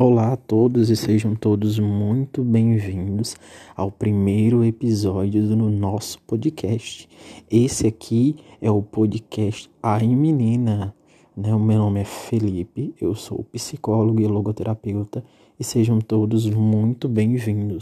Olá a todos e sejam todos muito bem-vindos ao primeiro episódio do nosso podcast. Esse aqui é o podcast Ai Menina, né? O meu nome é Felipe, eu sou psicólogo e logoterapeuta e sejam todos muito bem-vindos.